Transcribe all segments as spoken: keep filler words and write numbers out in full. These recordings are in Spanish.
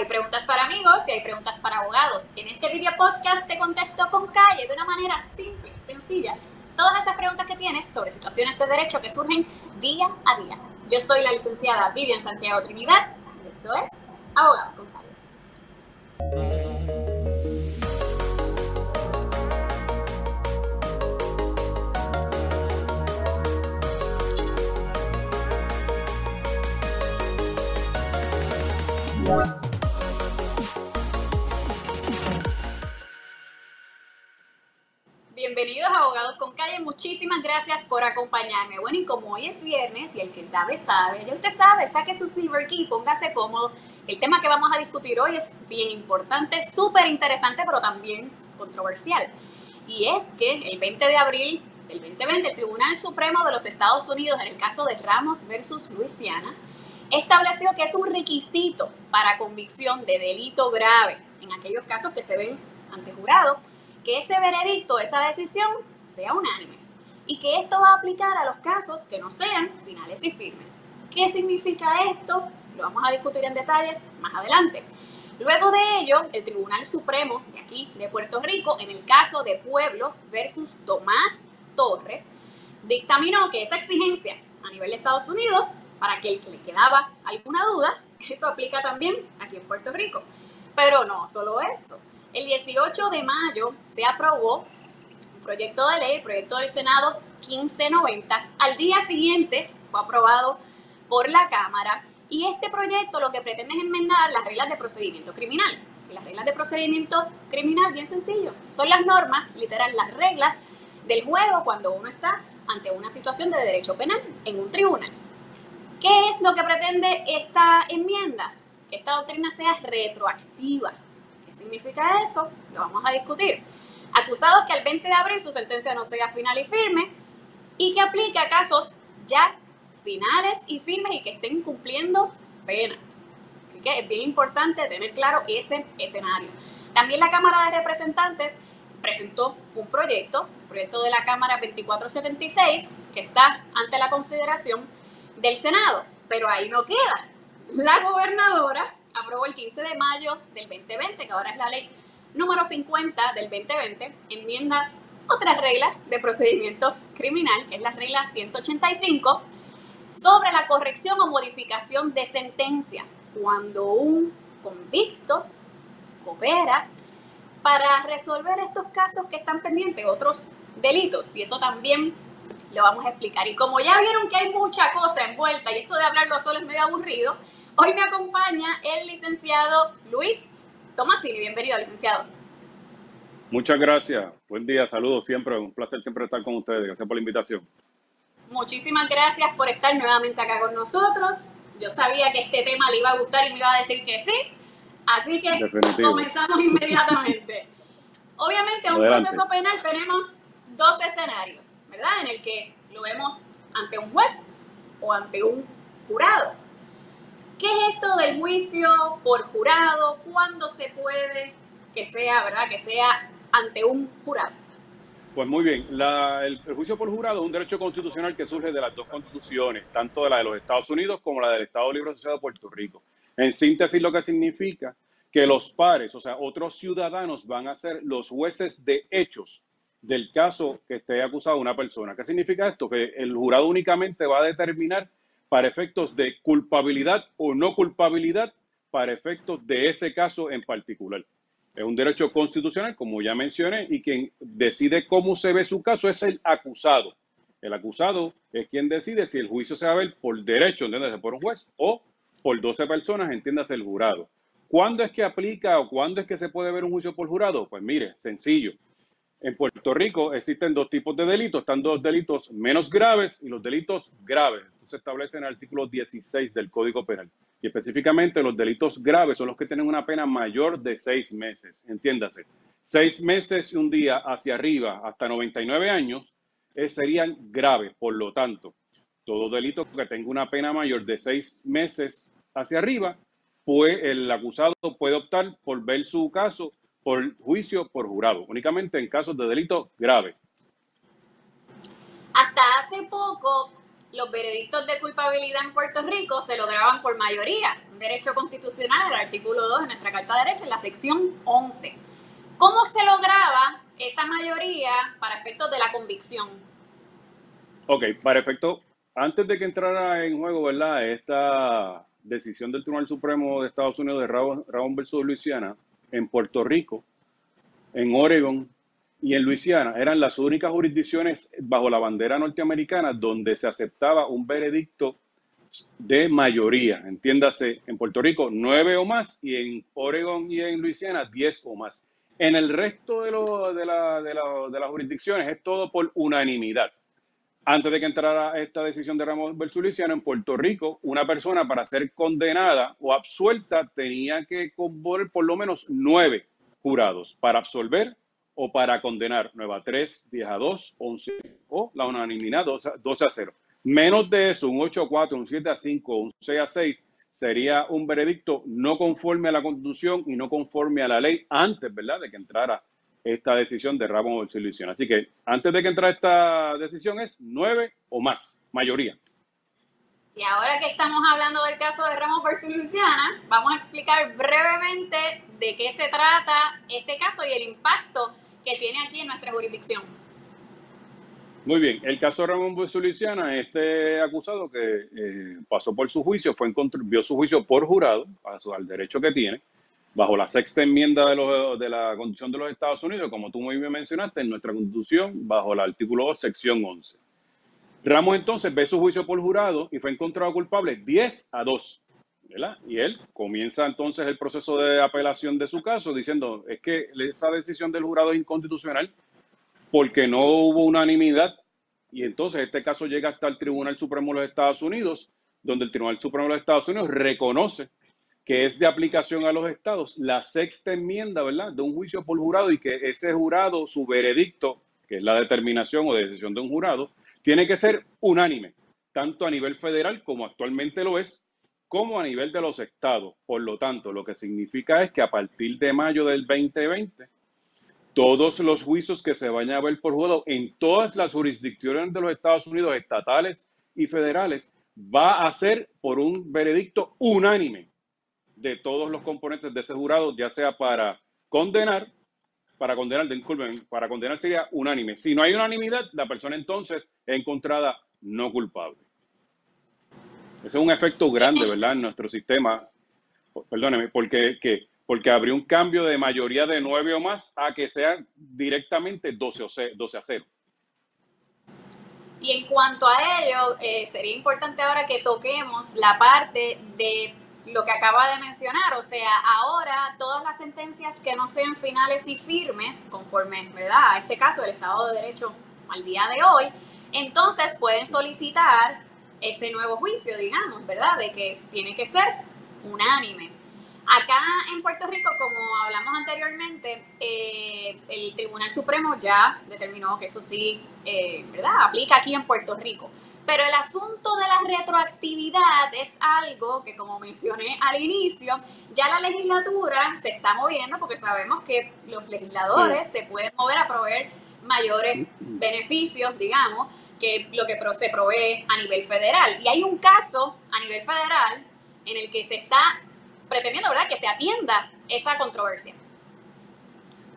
Hay preguntas para amigos y hay preguntas para abogados. En este video podcast te contesto con calle, de una manera simple, sencilla, todas esas preguntas que tienes sobre situaciones de derecho que surgen día a día. Yo soy la licenciada Vivian Santiago Trinidad y esto es Abogados con Calle. Bienvenidos a Abogados con Calle, muchísimas gracias por acompañarme. Bueno, y como hoy es viernes y el que sabe, sabe, ya usted sabe, saque su silver key, póngase cómodo. El tema que vamos a discutir hoy es bien importante, súper interesante, pero también controversial. Y es que el veinte de abril del veinte veinte, el Tribunal Supremo de los Estados Unidos, en el caso de Ramos versus Louisiana, estableció que es un requisito para convicción de delito grave, en aquellos casos que se ven ante jurado, que ese veredicto, esa decisión, sea unánime y que esto va a aplicar a los casos que no sean finales y firmes. ¿Qué significa esto? Lo vamos a discutir en detalle más adelante. Luego de ello, el Tribunal Supremo de aquí, de Puerto Rico, en el caso de Pueblo versus Tomás Torres, dictaminó que esa exigencia a nivel de Estados Unidos, para que el que le quedaba alguna duda, eso aplica también aquí en Puerto Rico. Pero no solo eso. El dieciocho de mayo se aprobó un proyecto de ley, el proyecto del Senado quince noventa. Al día siguiente fue aprobado por la Cámara y este proyecto lo que pretende es enmendar las reglas de procedimiento criminal. Y las reglas de procedimiento criminal, bien sencillo, son las normas, literal, las reglas del juego cuando uno está ante una situación de derecho penal en un tribunal. ¿Qué es lo que pretende esta enmienda? Que esta doctrina sea retroactiva. ¿Qué significa eso? Lo vamos a discutir. Acusados que al veinte de abril su sentencia no sea final y firme y que aplique a casos ya finales y firmes y que estén cumpliendo pena. Así que es bien importante tener claro ese escenario. También la Cámara de Representantes presentó un proyecto, el proyecto de la Cámara veinticuatro setenta y seis, que está ante la consideración del Senado, pero ahí no queda. La gobernadora aprobó el quince de mayo del veinte veinte, que ahora es la Ley Número cincuenta del veinte veinte, enmienda otras reglas de procedimiento criminal, que es la regla ciento ochenta y cinco, sobre la corrección o modificación de sentencia cuando un convicto coopera para resolver estos casos que están pendientes, otros delitos, y eso también lo vamos a explicar. Y como ya vieron que hay mucha cosa envuelta y esto de hablarlo solo es medio aburrido, hoy me acompaña el licenciado Luis Tomasini. Bienvenido, licenciado. Muchas gracias. Buen día, saludos siempre. Un placer siempre estar con ustedes. Gracias por la invitación. Muchísimas gracias por estar nuevamente acá con nosotros. Yo sabía que este tema le iba a gustar y me iba a decir que sí. Así que definitivo. Comenzamos inmediatamente. Obviamente, en un proceso penal tenemos dos escenarios, ¿verdad? En el que lo vemos ante un juez o ante un jurado. ¿Qué es esto del juicio por jurado? ¿Cuándo se puede que sea, verdad, que sea ante un jurado? Pues muy bien, la, el, el juicio por jurado es un derecho constitucional que surge de las dos constituciones, tanto de la de los Estados Unidos como la del Estado Libre Asociado de Puerto Rico. En síntesis, lo que significa que los pares, o sea, otros ciudadanos, van a ser los jueces de hechos del caso que esté acusado una persona. ¿Qué significa esto? Que el jurado únicamente va a determinar para efectos de culpabilidad o no culpabilidad para efectos de ese caso en particular. Es un derecho constitucional, como ya mencioné, y quien decide cómo se ve su caso es el acusado. El acusado es quien decide si el juicio se va a ver por derecho, entiéndase, por un juez, o por doce personas, entiéndase, el jurado. ¿Cuándo es que aplica o cuándo es que se puede ver un juicio por jurado? Pues mire, sencillo. En Puerto Rico existen dos tipos de delitos. Están los delitos menos graves y los delitos graves. Esto se establece en el artículo dieciséis del Código Penal. Y específicamente los delitos graves son los que tienen una pena mayor de seis meses. Entiéndase, seis meses y un día hacia arriba, hasta noventa y nueve años, eh, serían graves. Por lo tanto, todo delito que tenga una pena mayor de seis meses hacia arriba, pues el acusado puede optar por ver su caso por juicio por jurado, únicamente en casos de delito grave. Hasta hace poco los veredictos de culpabilidad en Puerto Rico se lograban por mayoría, un derecho constitucional del artículo dos de nuestra Carta de Derechos, en la sección once. ¿Cómo se lograba esa mayoría para efectos de la convicción? Ok, para efectos, antes de que entrara en juego, ¿verdad?, esta decisión del Tribunal Supremo de Estados Unidos de Ramos versus Louisiana, en Puerto Rico, en Oregon y en Luisiana, eran las únicas jurisdicciones bajo la bandera norteamericana donde se aceptaba un veredicto de mayoría. Entiéndase, en Puerto Rico nueve o más, y en Oregon y en Luisiana diez o más. En el resto de, lo, de, la, de, la, de las jurisdicciones es todo por unanimidad. Antes de que entrara esta decisión de Ramos versus Louisiana, en Puerto Rico, una persona para ser condenada o absuelta tenía que componer por lo menos nueve jurados para absolver o para condenar, nueve a tres, diez a dos, once o la unanimidad doce a cero. Menos de eso, un ocho a cuatro, un siete a cinco, un seis a seis, sería un veredicto no conforme a la Constitución y no conforme a la ley antes, ¿verdad?, de que entrara esta decisión de Ramos versus Louisiana. Así que antes de que entrara esta decisión es nueve o más, mayoría. Y ahora que estamos hablando del caso de Ramos versus Louisiana, vamos a explicar brevemente de qué se trata este caso y el impacto que tiene aquí en nuestra jurisdicción. Muy bien, el caso de Ramos versus Louisiana, este acusado que eh, pasó por su juicio, fue en contra, vio su juicio por jurado, al derecho que tiene, bajo la sexta enmienda de, los, de la Constitución de los Estados Unidos, como tú muy bien mencionaste, en nuestra Constitución, bajo el artículo dos, sección once. Ramos entonces ve su juicio por jurado y fue encontrado culpable diez a dos, ¿verdad? Y él comienza entonces el proceso de apelación de su caso diciendo es que esa decisión del jurado es inconstitucional porque no hubo unanimidad, y entonces este caso llega hasta el Tribunal Supremo de los Estados Unidos, donde el Tribunal Supremo de los Estados Unidos reconoce que es de aplicación a los estados la sexta enmienda, ¿verdad?, de un juicio por jurado, y que ese jurado, su veredicto, que es la determinación o decisión de un jurado, tiene que ser unánime, tanto a nivel federal, como actualmente lo es, como a nivel de los estados. Por lo tanto, lo que significa es que a partir de mayo del veinte veinte, todos los juicios que se vayan a ver por jurado en todas las jurisdicciones de los Estados Unidos, estatales y federales, va a ser por un veredicto unánime de todos los componentes de ese jurado, ya sea para condenar, para condenar, disculpen, para condenar sería unánime. Si no hay unanimidad, la persona entonces es encontrada no culpable. Ese es un efecto grande, ¿verdad?, en nuestro sistema. Perdóneme, porque, que, porque abrió un cambio de mayoría de nueve o más a que sea directamente doce a cero. Y en cuanto a ello, eh, sería importante ahora que toquemos la parte de lo que acaba de mencionar, o sea, ahora todas las sentencias que no sean finales y firmes, conforme, ¿verdad?, a este caso, el Estado de Derecho al día de hoy, entonces pueden solicitar ese nuevo juicio, digamos, ¿verdad?, de que tiene que ser unánime. Acá en Puerto Rico, como hablamos anteriormente, eh, el Tribunal Supremo ya determinó que eso sí, eh, ¿verdad?, aplica aquí en Puerto Rico. Pero el asunto de la retroactividad es algo que, como mencioné al inicio, ya la legislatura se está moviendo, porque sabemos que los legisladores sí se pueden mover a proveer mayores beneficios, digamos, que lo que se provee a nivel federal. Y hay un caso a nivel federal en el que se está pretendiendo, ¿verdad?, que se atienda esa controversia.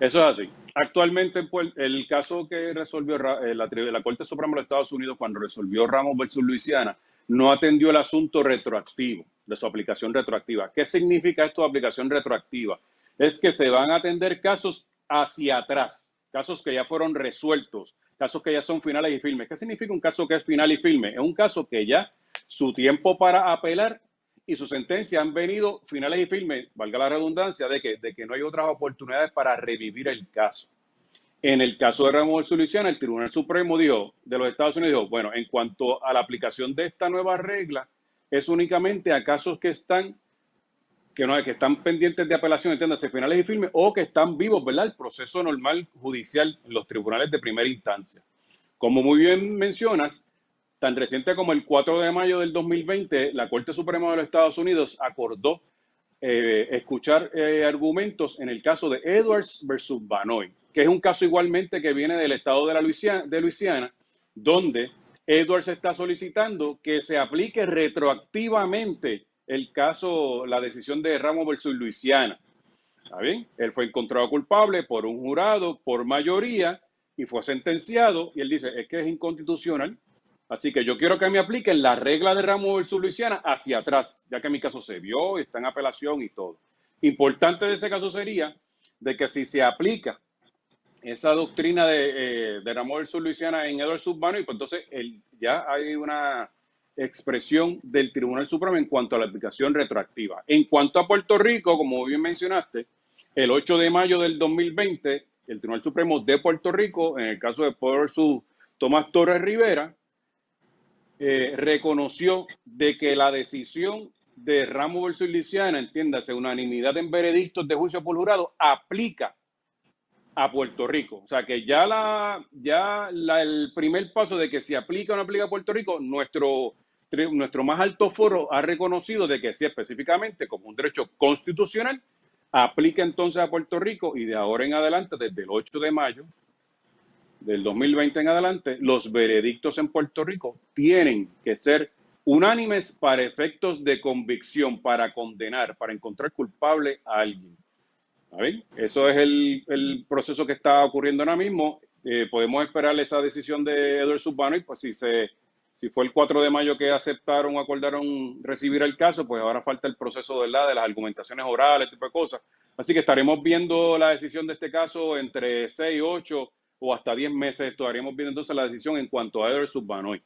Eso es así. Actualmente, pues, el caso que resolvió eh, la, la Corte Suprema de los Estados Unidos cuando resolvió Ramos versus Louisiana no atendió el asunto retroactivo, de su aplicación retroactiva. ¿Qué significa esto de aplicación retroactiva? Es que se van a atender casos hacia atrás, casos que ya fueron resueltos, casos que ya son finales y firmes. ¿Qué significa un caso que es final y firme? Es un caso que ya su tiempo para apelar y su sentencia han venido finales y firmes, valga la redundancia, de que, de que no hay otras oportunidades para revivir el caso. En el caso de Ramos versus Louisiana, el Tribunal Supremo dijo, de los Estados Unidos dijo, bueno, en cuanto a la aplicación de esta nueva regla, es únicamente a casos que están, que no, que están pendientes de apelación, entiéndase, finales y firmes, o que están vivos, ¿verdad?, el proceso normal judicial en los tribunales de primera instancia. Como muy bien mencionas, tan reciente como el cuatro de mayo del dos mil veinte, la Corte Suprema de los Estados Unidos acordó eh, escuchar eh, argumentos en el caso de Edwards versus Vannoy, que es un caso igualmente que viene del estado de, la Luisiana, de Luisiana, donde Edwards está solicitando que se aplique retroactivamente el caso, la decisión de Ramos versus Louisiana. ¿Está bien? Él fue encontrado culpable por un jurado, por mayoría, y fue sentenciado. Y él dice, es que es inconstitucional. Así que yo quiero que me apliquen la regla de Ramos versus Louisiana hacia atrás, ya que mi caso se vio, está en apelación y todo. Importante de ese caso sería de que si se aplica esa doctrina de, eh, de Ramos versus Louisiana en Edwards versus Vannoy, pues entonces el, ya hay una expresión del Tribunal Supremo en cuanto a la aplicación retroactiva. En cuanto a Puerto Rico, como bien mencionaste, el ocho de mayo del dos mil veinte, el Tribunal Supremo de Puerto Rico, en el caso de Pueblo versus Tomás Torres Rivera, eh, reconoció de que la decisión de Ramos versus Louisiana, entiéndase, unanimidad en veredictos de juicio por jurado, aplica a Puerto Rico. O sea que ya, la, ya la, el primer paso de que si aplica o no aplica a Puerto Rico, nuestro, nuestro más alto foro ha reconocido de que sí, específicamente como un derecho constitucional, aplica entonces a Puerto Rico, y de ahora en adelante, desde el ocho de mayo del dos mil veinte en adelante, los veredictos en Puerto Rico tienen que ser unánimes para efectos de convicción, para condenar, para encontrar culpable a alguien. ¿Saben? Eso es el, el proceso que está ocurriendo ahora mismo. Eh, podemos esperar esa decisión de Edwards versus Vannoy, y pues si, se, si fue el cuatro de mayo que aceptaron o acordaron recibir el caso, pues ahora falta el proceso de, la, de las argumentaciones orales, tipo de cosas. Así que estaremos viendo la decisión de este caso entre seis, ocho o hasta diez meses. Estaremos viendo entonces la decisión en cuanto a Edwards versus Vannoy.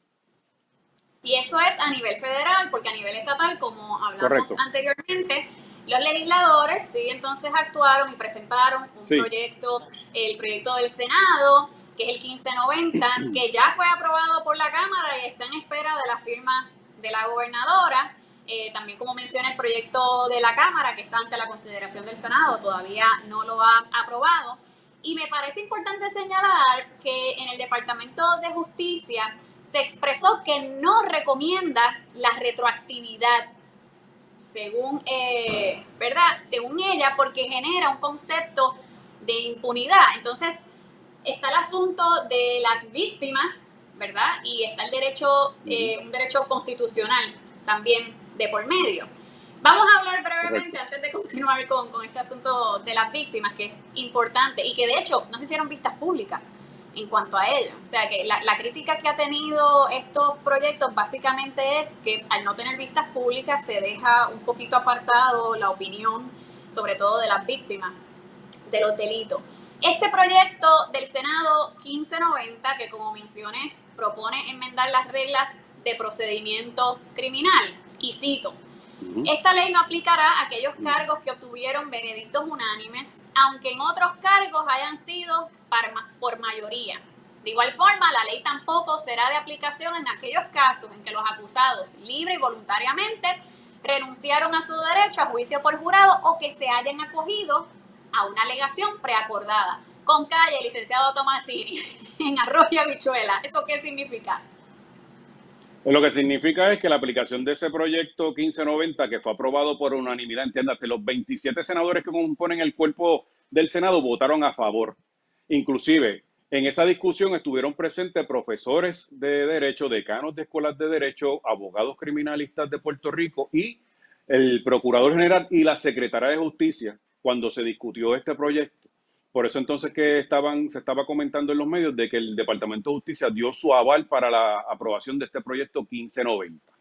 Y eso es a nivel federal, porque a nivel estatal, como hablamos Correcto. anteriormente, los legisladores sí entonces actuaron y presentaron un sí. proyecto, el proyecto del Senado, que es el quince noventa, que ya fue aprobado por la Cámara y está en espera de la firma de la gobernadora. Eh, también, como menciona, el proyecto de la Cámara, que está ante la consideración del Senado, todavía no lo ha aprobado. Y me parece importante señalar que en el Departamento de Justicia se expresó que no recomienda la retroactividad, según, eh, ¿verdad? según ella, porque genera un concepto de impunidad. Entonces, está el asunto de las víctimas, ¿verdad? Y está el derecho, eh, un derecho constitucional también de por medio. Vamos a hablar brevemente, antes de continuar con, con este asunto de las víctimas, que es importante y que de hecho no se hicieron vistas públicas en cuanto a ello. O sea, que la, la crítica que ha tenido estos proyectos básicamente es que al no tener vistas públicas se deja un poquito apartado la opinión, sobre todo de las víctimas de los delitos. Este proyecto del Senado quince noventa, que como mencioné, propone enmendar las reglas de procedimiento criminal, y cito, esta ley no aplicará a aquellos cargos que obtuvieron veredictos unánimes, aunque en otros cargos hayan sido por mayoría. De igual forma, la ley tampoco será de aplicación en aquellos casos en que los acusados libre y voluntariamente renunciaron a su derecho a juicio por jurado o que se hayan acogido a una alegación preacordada. Con calle, licenciado Tomasini, en arroz y habichuela. ¿Eso qué significa? Pues lo que significa es que la aplicación de ese proyecto quince noventa, que fue aprobado por unanimidad, entiéndase, los veintisiete senadores que componen el cuerpo del Senado votaron a favor. Inclusive, en esa discusión estuvieron presentes profesores de Derecho, decanos de escuelas de Derecho, abogados criminalistas de Puerto Rico y el Procurador General y la Secretaria de Justicia cuando se discutió este proyecto. Por eso entonces que estaban, se estaba comentando en los medios de que el Departamento de Justicia dio su aval para la aprobación de este proyecto quince noventa.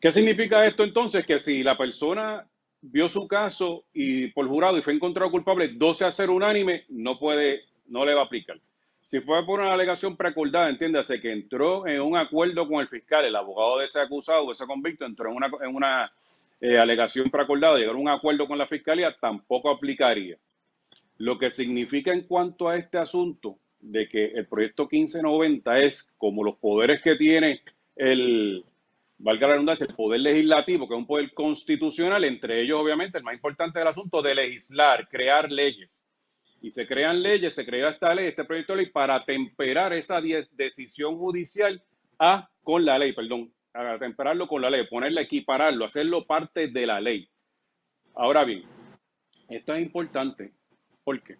¿Qué significa esto entonces? Que si la persona vio su caso y por jurado y fue encontrado culpable, doce a cero unánime, no puede, no le va a aplicar. Si fue por una alegación preacordada, entiéndase que entró en un acuerdo con el fiscal, el abogado de ese acusado o ese convicto entró en una, en una eh, alegación preacordada, llegaron a un acuerdo con la fiscalía, tampoco aplicaría. Lo que significa en cuanto a este asunto de que el proyecto quince noventa es como los poderes que tiene el, valga la redundancia, el poder legislativo, que es un poder constitucional, entre ellos obviamente el más importante del asunto de legislar, crear leyes. Y se crean leyes, se crea esta ley, este proyecto de ley para temperar esa decisión judicial a, con la ley, perdón, a temperarlo con la ley, ponerla, equipararlo, hacerlo parte de la ley. Ahora bien, esto es importante. ¿Por qué?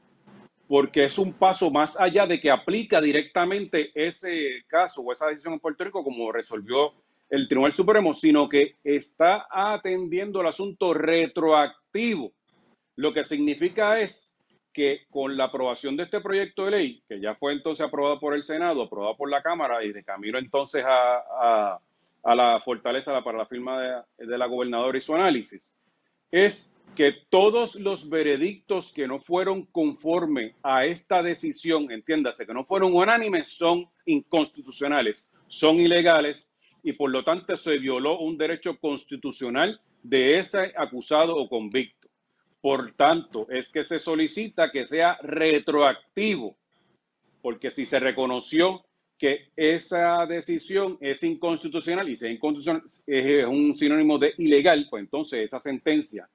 porque es un paso más allá de que aplica directamente ese caso o esa decisión en Puerto Rico como resolvió el Tribunal Supremo, sino que está atendiendo el asunto retroactivo. Lo que significa es que con la aprobación de este proyecto de ley, que ya fue entonces aprobado por el Senado, aprobado por la Cámara y de camino entonces a, a, a la fortaleza para la firma de, de la gobernadora y su análisis, es que todos los veredictos que no fueron conforme a esta decisión, entiéndase, que no fueron unánimes, son inconstitucionales, son ilegales y por lo tanto se violó un derecho constitucional de ese acusado o convicto. Por tanto, es que se solicita que sea retroactivo, porque si se reconoció que esa decisión es inconstitucional y si es inconstitucional es un sinónimo de ilegal, pues entonces esa sentencia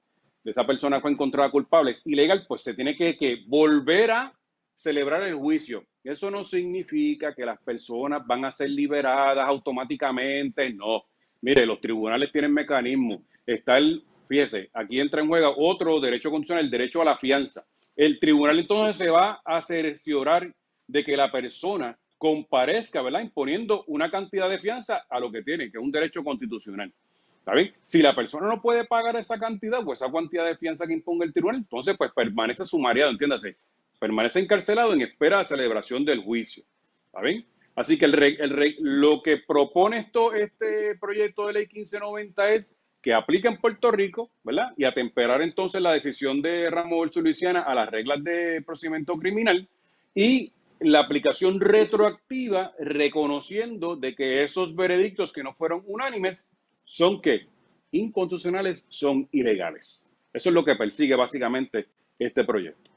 de esa persona fue encontrada culpable, es ilegal, pues se tiene que, que volver a celebrar el juicio. Eso no significa que las personas van a ser liberadas automáticamente, no. Mire, los tribunales tienen mecanismos. Está el... Fíjese, aquí entra en juego otro derecho constitucional, el derecho a la fianza. El tribunal entonces se va a cerciorar de que la persona comparezca, ¿verdad?, imponiendo una cantidad de fianza a lo que tiene, que es un derecho constitucional. ¿Está bien? Si la persona no puede pagar esa cantidad o esa cantidad de fianza que imponga el tribunal, entonces pues permanece sumariado, entiéndase, permanece encarcelado en espera de celebración del juicio. ¿Está bien? Así que el, el, lo que propone esto, este proyecto de ley quince noventa es que aplica en Puerto Rico, ¿verdad? Y atemperar entonces la decisión de Ramos versus Louisiana a las reglas de procedimiento criminal y la aplicación retroactiva reconociendo de que esos veredictos que no fueron unánimes son que inconstitucionales, son ilegales. Eso es lo que persigue básicamente este proyecto.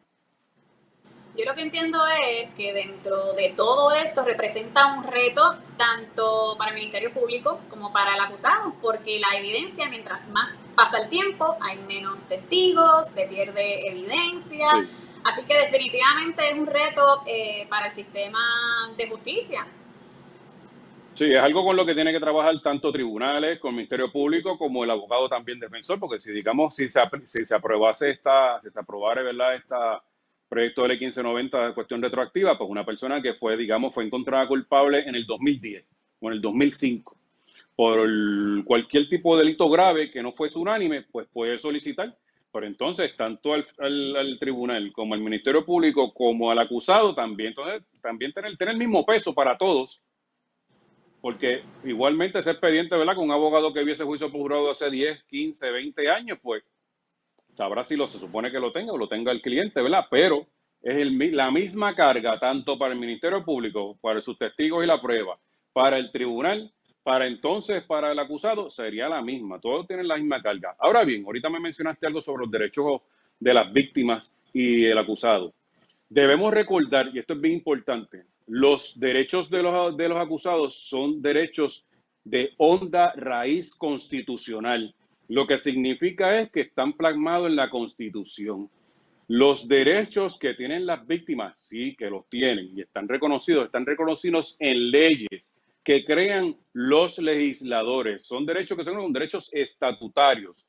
Yo lo que entiendo es que dentro de todo esto representa un reto tanto para el Ministerio Público como para el acusado, porque la evidencia, mientras más pasa el tiempo, hay menos testigos, se pierde evidencia. Sí. Así que definitivamente es un reto eh, para el sistema de justicia. Sí, es algo con lo que tiene que trabajar tanto tribunales, con el Ministerio Público, como el abogado también defensor, porque si digamos, si se, si se aprobase esta, si se aprobara, ¿verdad?, esta... proyecto de ley quince noventa de cuestión retroactiva, pues una persona que fue, digamos, fue encontrada culpable en el dos mil diez o en el dos mil cinco por cualquier tipo de delito grave que no fuese unánime, pues puede solicitar. Pero entonces, tanto al, al, al tribunal como al Ministerio Público como al acusado también, entonces, también tener, tener el mismo peso para todos, porque igualmente ese expediente, ¿verdad?, con un abogado que hubiese juicio por jurado hace diez, quince, veinte años, pues sabrá si lo, se supone que lo tenga o lo tenga el cliente, ¿verdad? Pero es el, la misma carga tanto para el Ministerio Público, para sus testigos y la prueba, para el tribunal, para entonces para el acusado, sería la misma. Todos tienen la misma carga. Ahora bien, ahorita me mencionaste algo sobre los derechos de las víctimas y el acusado. Debemos recordar, y esto es bien importante, los derechos de los, de los acusados son derechos de honda raíz constitucional. Lo que significa es que están plasmados en la Constitución. Los derechos que tienen las víctimas, sí que los tienen y están reconocidos, están reconocidos en leyes que crean los legisladores. Son derechos que son derechos estatutarios.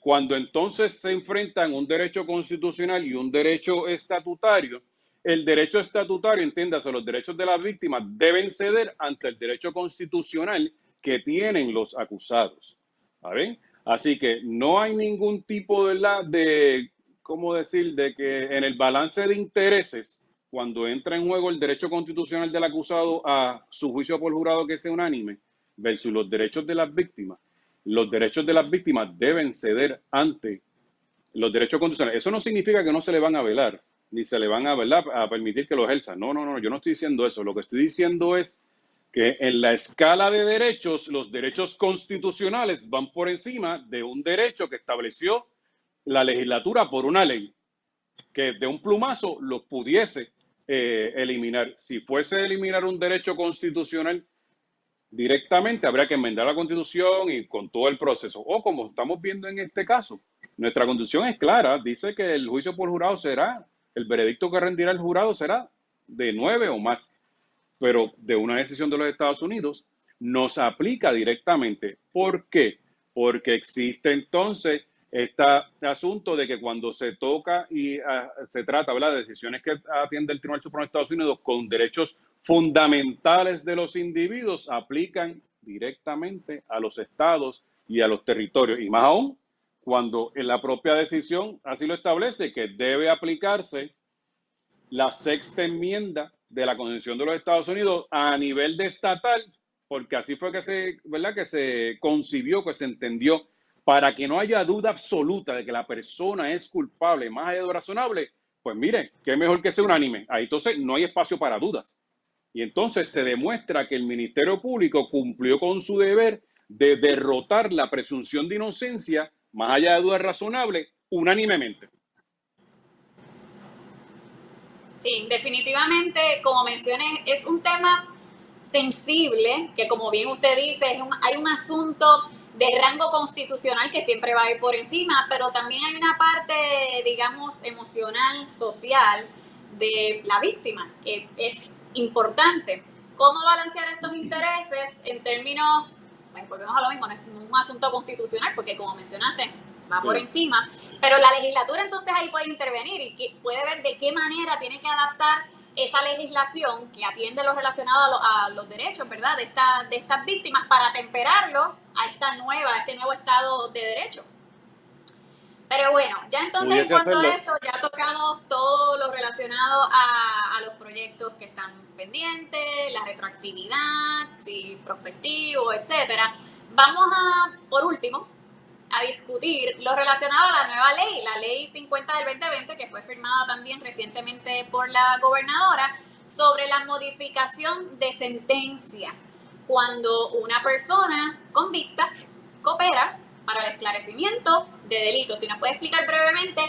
Cuando entonces se enfrentan un derecho constitucional y un derecho estatutario, el derecho estatutario, entiéndase, los derechos de las víctimas deben ceder ante el derecho constitucional que tienen los acusados. ¿Saben? Así que no hay ningún tipo de, la, de, ¿cómo decir?, de que en el balance de intereses, cuando entra en juego el derecho constitucional del acusado a su juicio por jurado que sea unánime, versus los derechos de las víctimas. Los derechos de las víctimas deben ceder ante los derechos constitucionales. Eso no significa que no se le van a velar, ni se le van a, velar, a permitir que lo ejerzan. No, no, no, yo no estoy diciendo eso. Lo que estoy diciendo es que en la escala de derechos, los derechos constitucionales van por encima de un derecho que estableció la legislatura por una ley, que de un plumazo los pudiese eh, eliminar. Si fuese eliminar un derecho constitucional directamente, habría que enmendar la Constitución y con todo el proceso. O como estamos viendo en este caso, nuestra Constitución es clara, dice que el juicio por jurado será, el veredicto que rendirá el jurado será de nueve o más. Pero de una decisión de los Estados Unidos, nos aplica directamente. ¿Por qué? Porque existe entonces este asunto de que cuando se toca y uh, se trata, ¿verdad?, de decisiones que atiende el Tribunal Supremo de Estados Unidos con derechos fundamentales de los individuos, aplican directamente a los estados y a los territorios. Y más aún, cuando en la propia decisión así lo establece, que debe aplicarse la sexta enmienda de la Constitución de los Estados Unidos a nivel de estatal, porque así fue que se, ¿verdad?, que se concibió, que se entendió, para que no haya duda absoluta de que la persona es culpable, más allá de lo razonable. Pues mire, qué mejor que sea unánime. Ahí entonces no hay espacio para dudas. Y entonces se demuestra que el Ministerio Público cumplió con su deber de derrotar la presunción de inocencia, más allá de dudas razonables, unánimemente. Sí, definitivamente, como mencioné, es un tema sensible, que como bien usted dice, es un, hay un asunto de rango constitucional que siempre va a ir por encima, pero también hay una parte, digamos, emocional, social de la víctima, que es importante. ¿Cómo balancear estos intereses en términos, pues volvemos a lo mismo, no es un asunto constitucional, porque como mencionaste, va sí. por encima, pero la legislatura entonces ahí puede intervenir y que puede ver de qué manera tiene que adaptar esa legislación que atiende lo relacionado a, lo, a los derechos, ¿verdad?, de, esta, de estas víctimas, para temperarlo a esta nueva, a este nuevo estado de derecho. Pero bueno, ya entonces en cuanto hacerlo. a esto, ya tocamos todo lo relacionado a, a los proyectos que están pendientes, la retroactividad, si prospectivo, etcétera. Vamos a, por último, a discutir lo relacionado a la nueva ley, la Ley cincuenta del veinte veinte, que fue firmada también recientemente por la gobernadora, sobre la modificación de sentencia cuando una persona convicta coopera para el esclarecimiento de delitos. Si nos puede explicar brevemente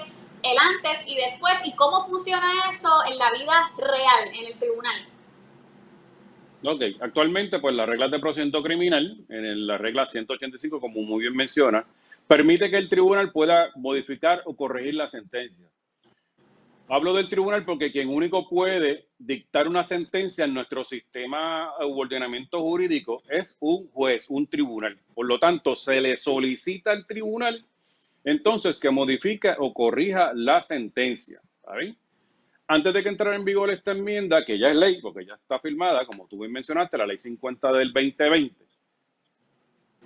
el antes y después y cómo funciona eso en la vida real, en el tribunal. Ok, actualmente pues las reglas de procedimiento criminal, en la regla ciento ochenta y cinco, como muy bien menciona, permite que el tribunal pueda modificar o corregir la sentencia. Hablo del tribunal porque quien único puede dictar una sentencia en nuestro sistema u ordenamiento jurídico es un juez, un tribunal. Por lo tanto, se le solicita al tribunal entonces que modifique o corrija la sentencia. ¿Sabes? Antes de que entrara en vigor esta enmienda, que ya es ley, porque ya está firmada, como tú bien mencionaste, la Ley cincuenta del veinte veinte.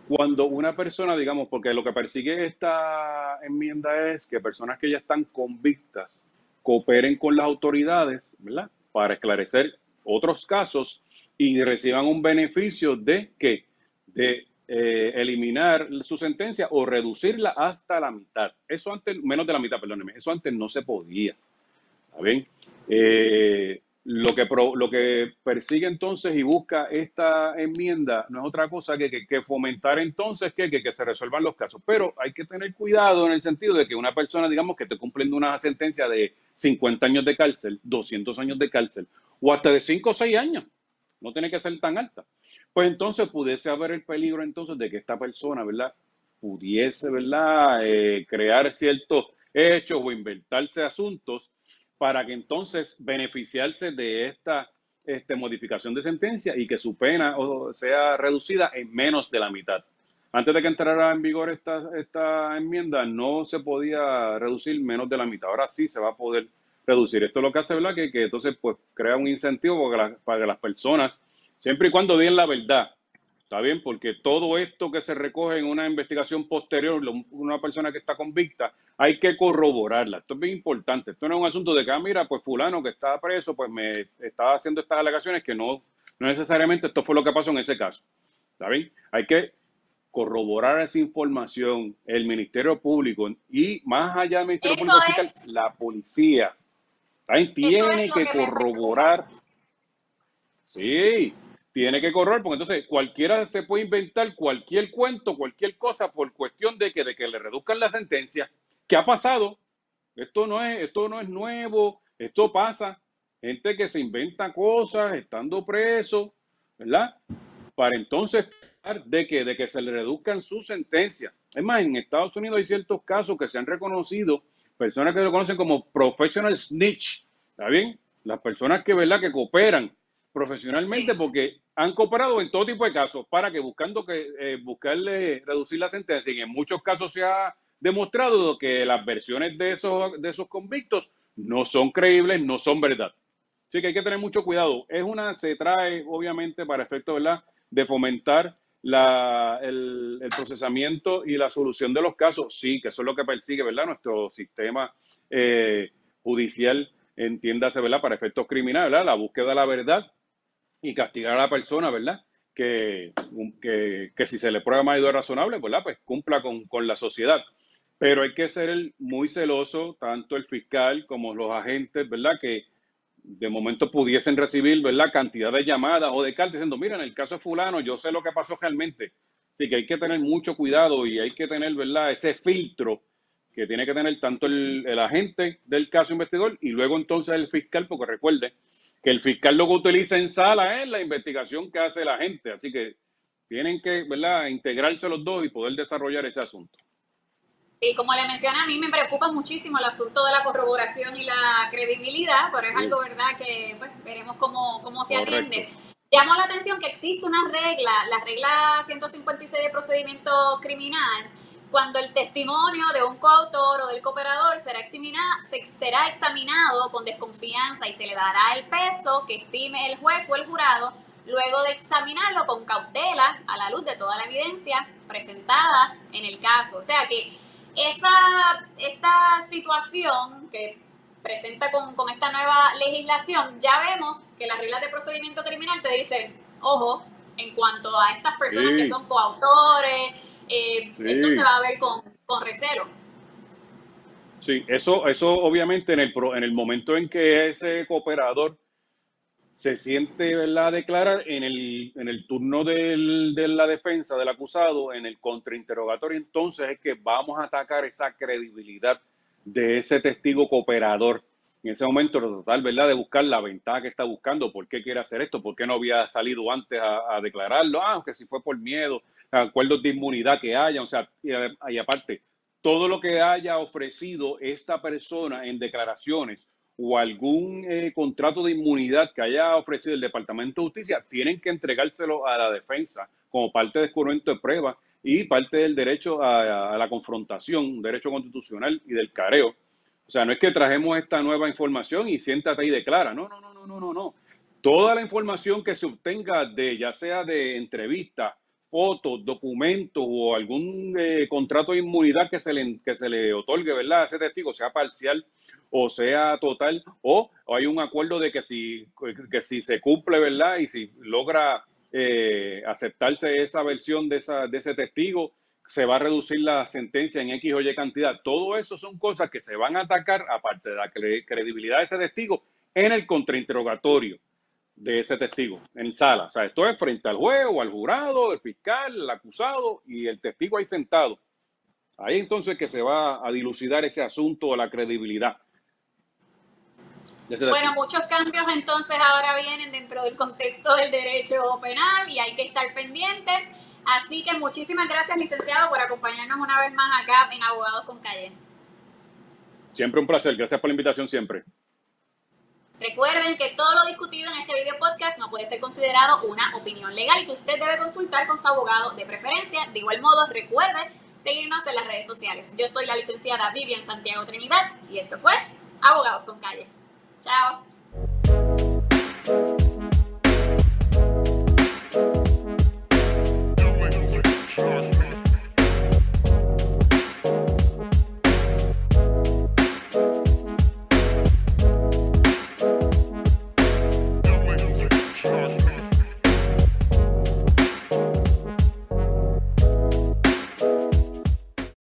Cuando una persona, digamos, porque lo que persigue esta enmienda es que personas que ya están convictas cooperen con las autoridades, ¿verdad?, para esclarecer otros casos y reciban un beneficio de que de eh, eliminar su sentencia o reducirla hasta la mitad. Eso antes, menos de la mitad, perdóneme, eso antes no se podía. ¿Está bien? Eh, lo, que pro, lo que persigue entonces y busca esta enmienda no es otra cosa que, que, que fomentar entonces que, que, que se resuelvan los casos. Pero hay que tener cuidado en el sentido de que una persona, digamos, que esté cumpliendo una sentencia de cincuenta años de cárcel, doscientos años de cárcel o hasta de cinco o seis años, no tiene que ser tan alta, pues entonces pudiese haber el peligro entonces de que esta persona, ¿verdad?, pudiese, ¿verdad?, eh, crear ciertos hechos o inventarse asuntos para que entonces beneficiarse de esta este, modificación de sentencia y que su pena sea reducida en menos de la mitad. Antes de que entrara en vigor esta, esta enmienda no se podía reducir menos de la mitad. Ahora sí se va a poder reducir. Esto es lo que hace, ¿verdad?, que, que entonces pues crea un incentivo para, la, para que las personas, siempre y cuando digan la verdad, ¿está bien? Porque todo esto que se recoge en una investigación posterior, lo, una persona que está convicta, hay que corroborarla. Esto es bien importante. Esto no es un asunto de que, ah, mira, pues fulano que está preso, pues me estaba haciendo estas alegaciones que no, no necesariamente esto fue lo que pasó en ese caso. ¿Está bien? Hay que corroborar esa información, el Ministerio Público y más allá del Ministerio Público, es, la policía. ¿Está bien? Tiene que, que corroborar. Sí. Tiene que correr, porque entonces cualquiera se puede inventar cualquier cuento, cualquier cosa por cuestión de que, de que le reduzcan la sentencia. ¿Qué ha pasado? Esto no es, esto no es nuevo, esto pasa. Gente que se inventa cosas estando preso, ¿verdad? Para entonces de que, de que se le reduzcan su sentencia. Es más, en Estados Unidos hay ciertos casos que se han reconocido, personas que se conocen como professional snitch, ¿está bien? Las personas que, ¿verdad?, que cooperan profesionalmente, porque han cooperado en todo tipo de casos para que buscando que eh, buscarle reducir la sentencia, y en muchos casos se ha demostrado que las versiones de esos, de esos convictos no son creíbles, no son verdad. Así que hay que tener mucho cuidado. Es una, se trae obviamente para efecto, ¿verdad?, de fomentar la, el, el procesamiento y la solución de los casos. Sí, que eso es lo que persigue, ¿verdad?, nuestro sistema eh, judicial, entiéndase, ¿verdad?, para efectos criminales, ¿verdad?, la búsqueda de la verdad y castigar a la persona, ¿verdad?, que, que, que si se le prueba mayor razonable, ¿verdad?, pues cumpla con, con la sociedad. Pero hay que ser el, muy celoso, tanto el fiscal como los agentes, ¿verdad?, que de momento pudiesen recibir, ¿verdad?, cantidad de llamadas o de cartas diciendo, mira, en el caso de fulano, yo sé lo que pasó realmente. Así que hay que tener mucho cuidado y hay que tener, ¿verdad?, ese filtro que tiene que tener tanto el, el agente del caso investigador y luego entonces el fiscal, porque recuerde que el fiscal lo que utiliza en sala es la investigación que hace el agente. Así que tienen que, ¿verdad?, integrarse los dos y poder desarrollar ese asunto. Y como le mencioné, a mí me preocupa muchísimo el asunto de la corroboración y la credibilidad, pero es algo, ¿verdad?, que pues, veremos cómo, cómo se Correcto. Atiende. Llamó la atención que existe una regla, la regla ciento cincuenta y seis de procedimiento criminal, cuando el testimonio de un coautor o del cooperador será examinado, será examinado con desconfianza y se le dará el peso que estime el juez o el jurado luego de examinarlo con cautela a la luz de toda la evidencia presentada en el caso. O sea que Esa, esta situación que presenta con, con esta nueva legislación, ya vemos que las reglas de procedimiento criminal te dicen, ojo, en cuanto a estas personas sí. que son coautores, eh, sí. esto se va a ver con, con recelo. Sí, eso, eso obviamente en el, en el momento en que ese cooperador se siente, ¿verdad?, declarar en el, en el turno del, de la defensa del acusado, en el contrainterrogatorio, entonces es que vamos a atacar esa credibilidad de ese testigo cooperador. En ese momento, tratar, ¿verdad?, de buscar la ventaja que está buscando, por qué quiere hacer esto, por qué no había salido antes a, a declararlo, ah, que si fue por miedo, acuerdos de inmunidad que haya, o sea, y, y aparte, todo lo que haya ofrecido esta persona en declaraciones o algún eh, contrato de inmunidad que haya ofrecido el Departamento de Justicia, tienen que entregárselo a la defensa como parte del documento de prueba y parte del derecho a, a la confrontación, derecho constitucional y del careo. O sea, no es que trajemos esta nueva información y siéntate y declara. No, no, no, no, no, no, no. Toda la información que se obtenga de, ya sea de entrevistas, fotos, documentos o algún eh, contrato de inmunidad que se le, que se le otorgue, ¿verdad?, a ese testigo, sea parcial o sea total, o, o hay un acuerdo de que si, que si se cumple, ¿verdad?, y si logra eh, aceptarse esa versión de, esa, de ese testigo, se va a reducir la sentencia en X o Y cantidad. Todo eso son cosas que se van a atacar, aparte de la credibilidad de ese testigo, en el contrainterrogatorio de ese testigo en sala. O sea, esto es frente al juez o al jurado, el fiscal, el acusado y el testigo ahí sentado. Ahí entonces que se va a dilucidar ese asunto de la credibilidad. Bueno, muchos cambios entonces ahora vienen dentro del contexto del derecho penal y hay que estar pendiente. Así que muchísimas gracias, licenciado, por acompañarnos una vez más acá en Abogados con Calle. Siempre un placer. Gracias por la invitación siempre. Recuerden que todo lo discutido en este video podcast no puede ser considerado una opinión legal y que usted debe consultar con su abogado de preferencia. De igual modo, recuerde seguirnos en las redes sociales. Yo soy la licenciada Vivian Santiago Trinidad y esto fue Abogados con Calle. Chao.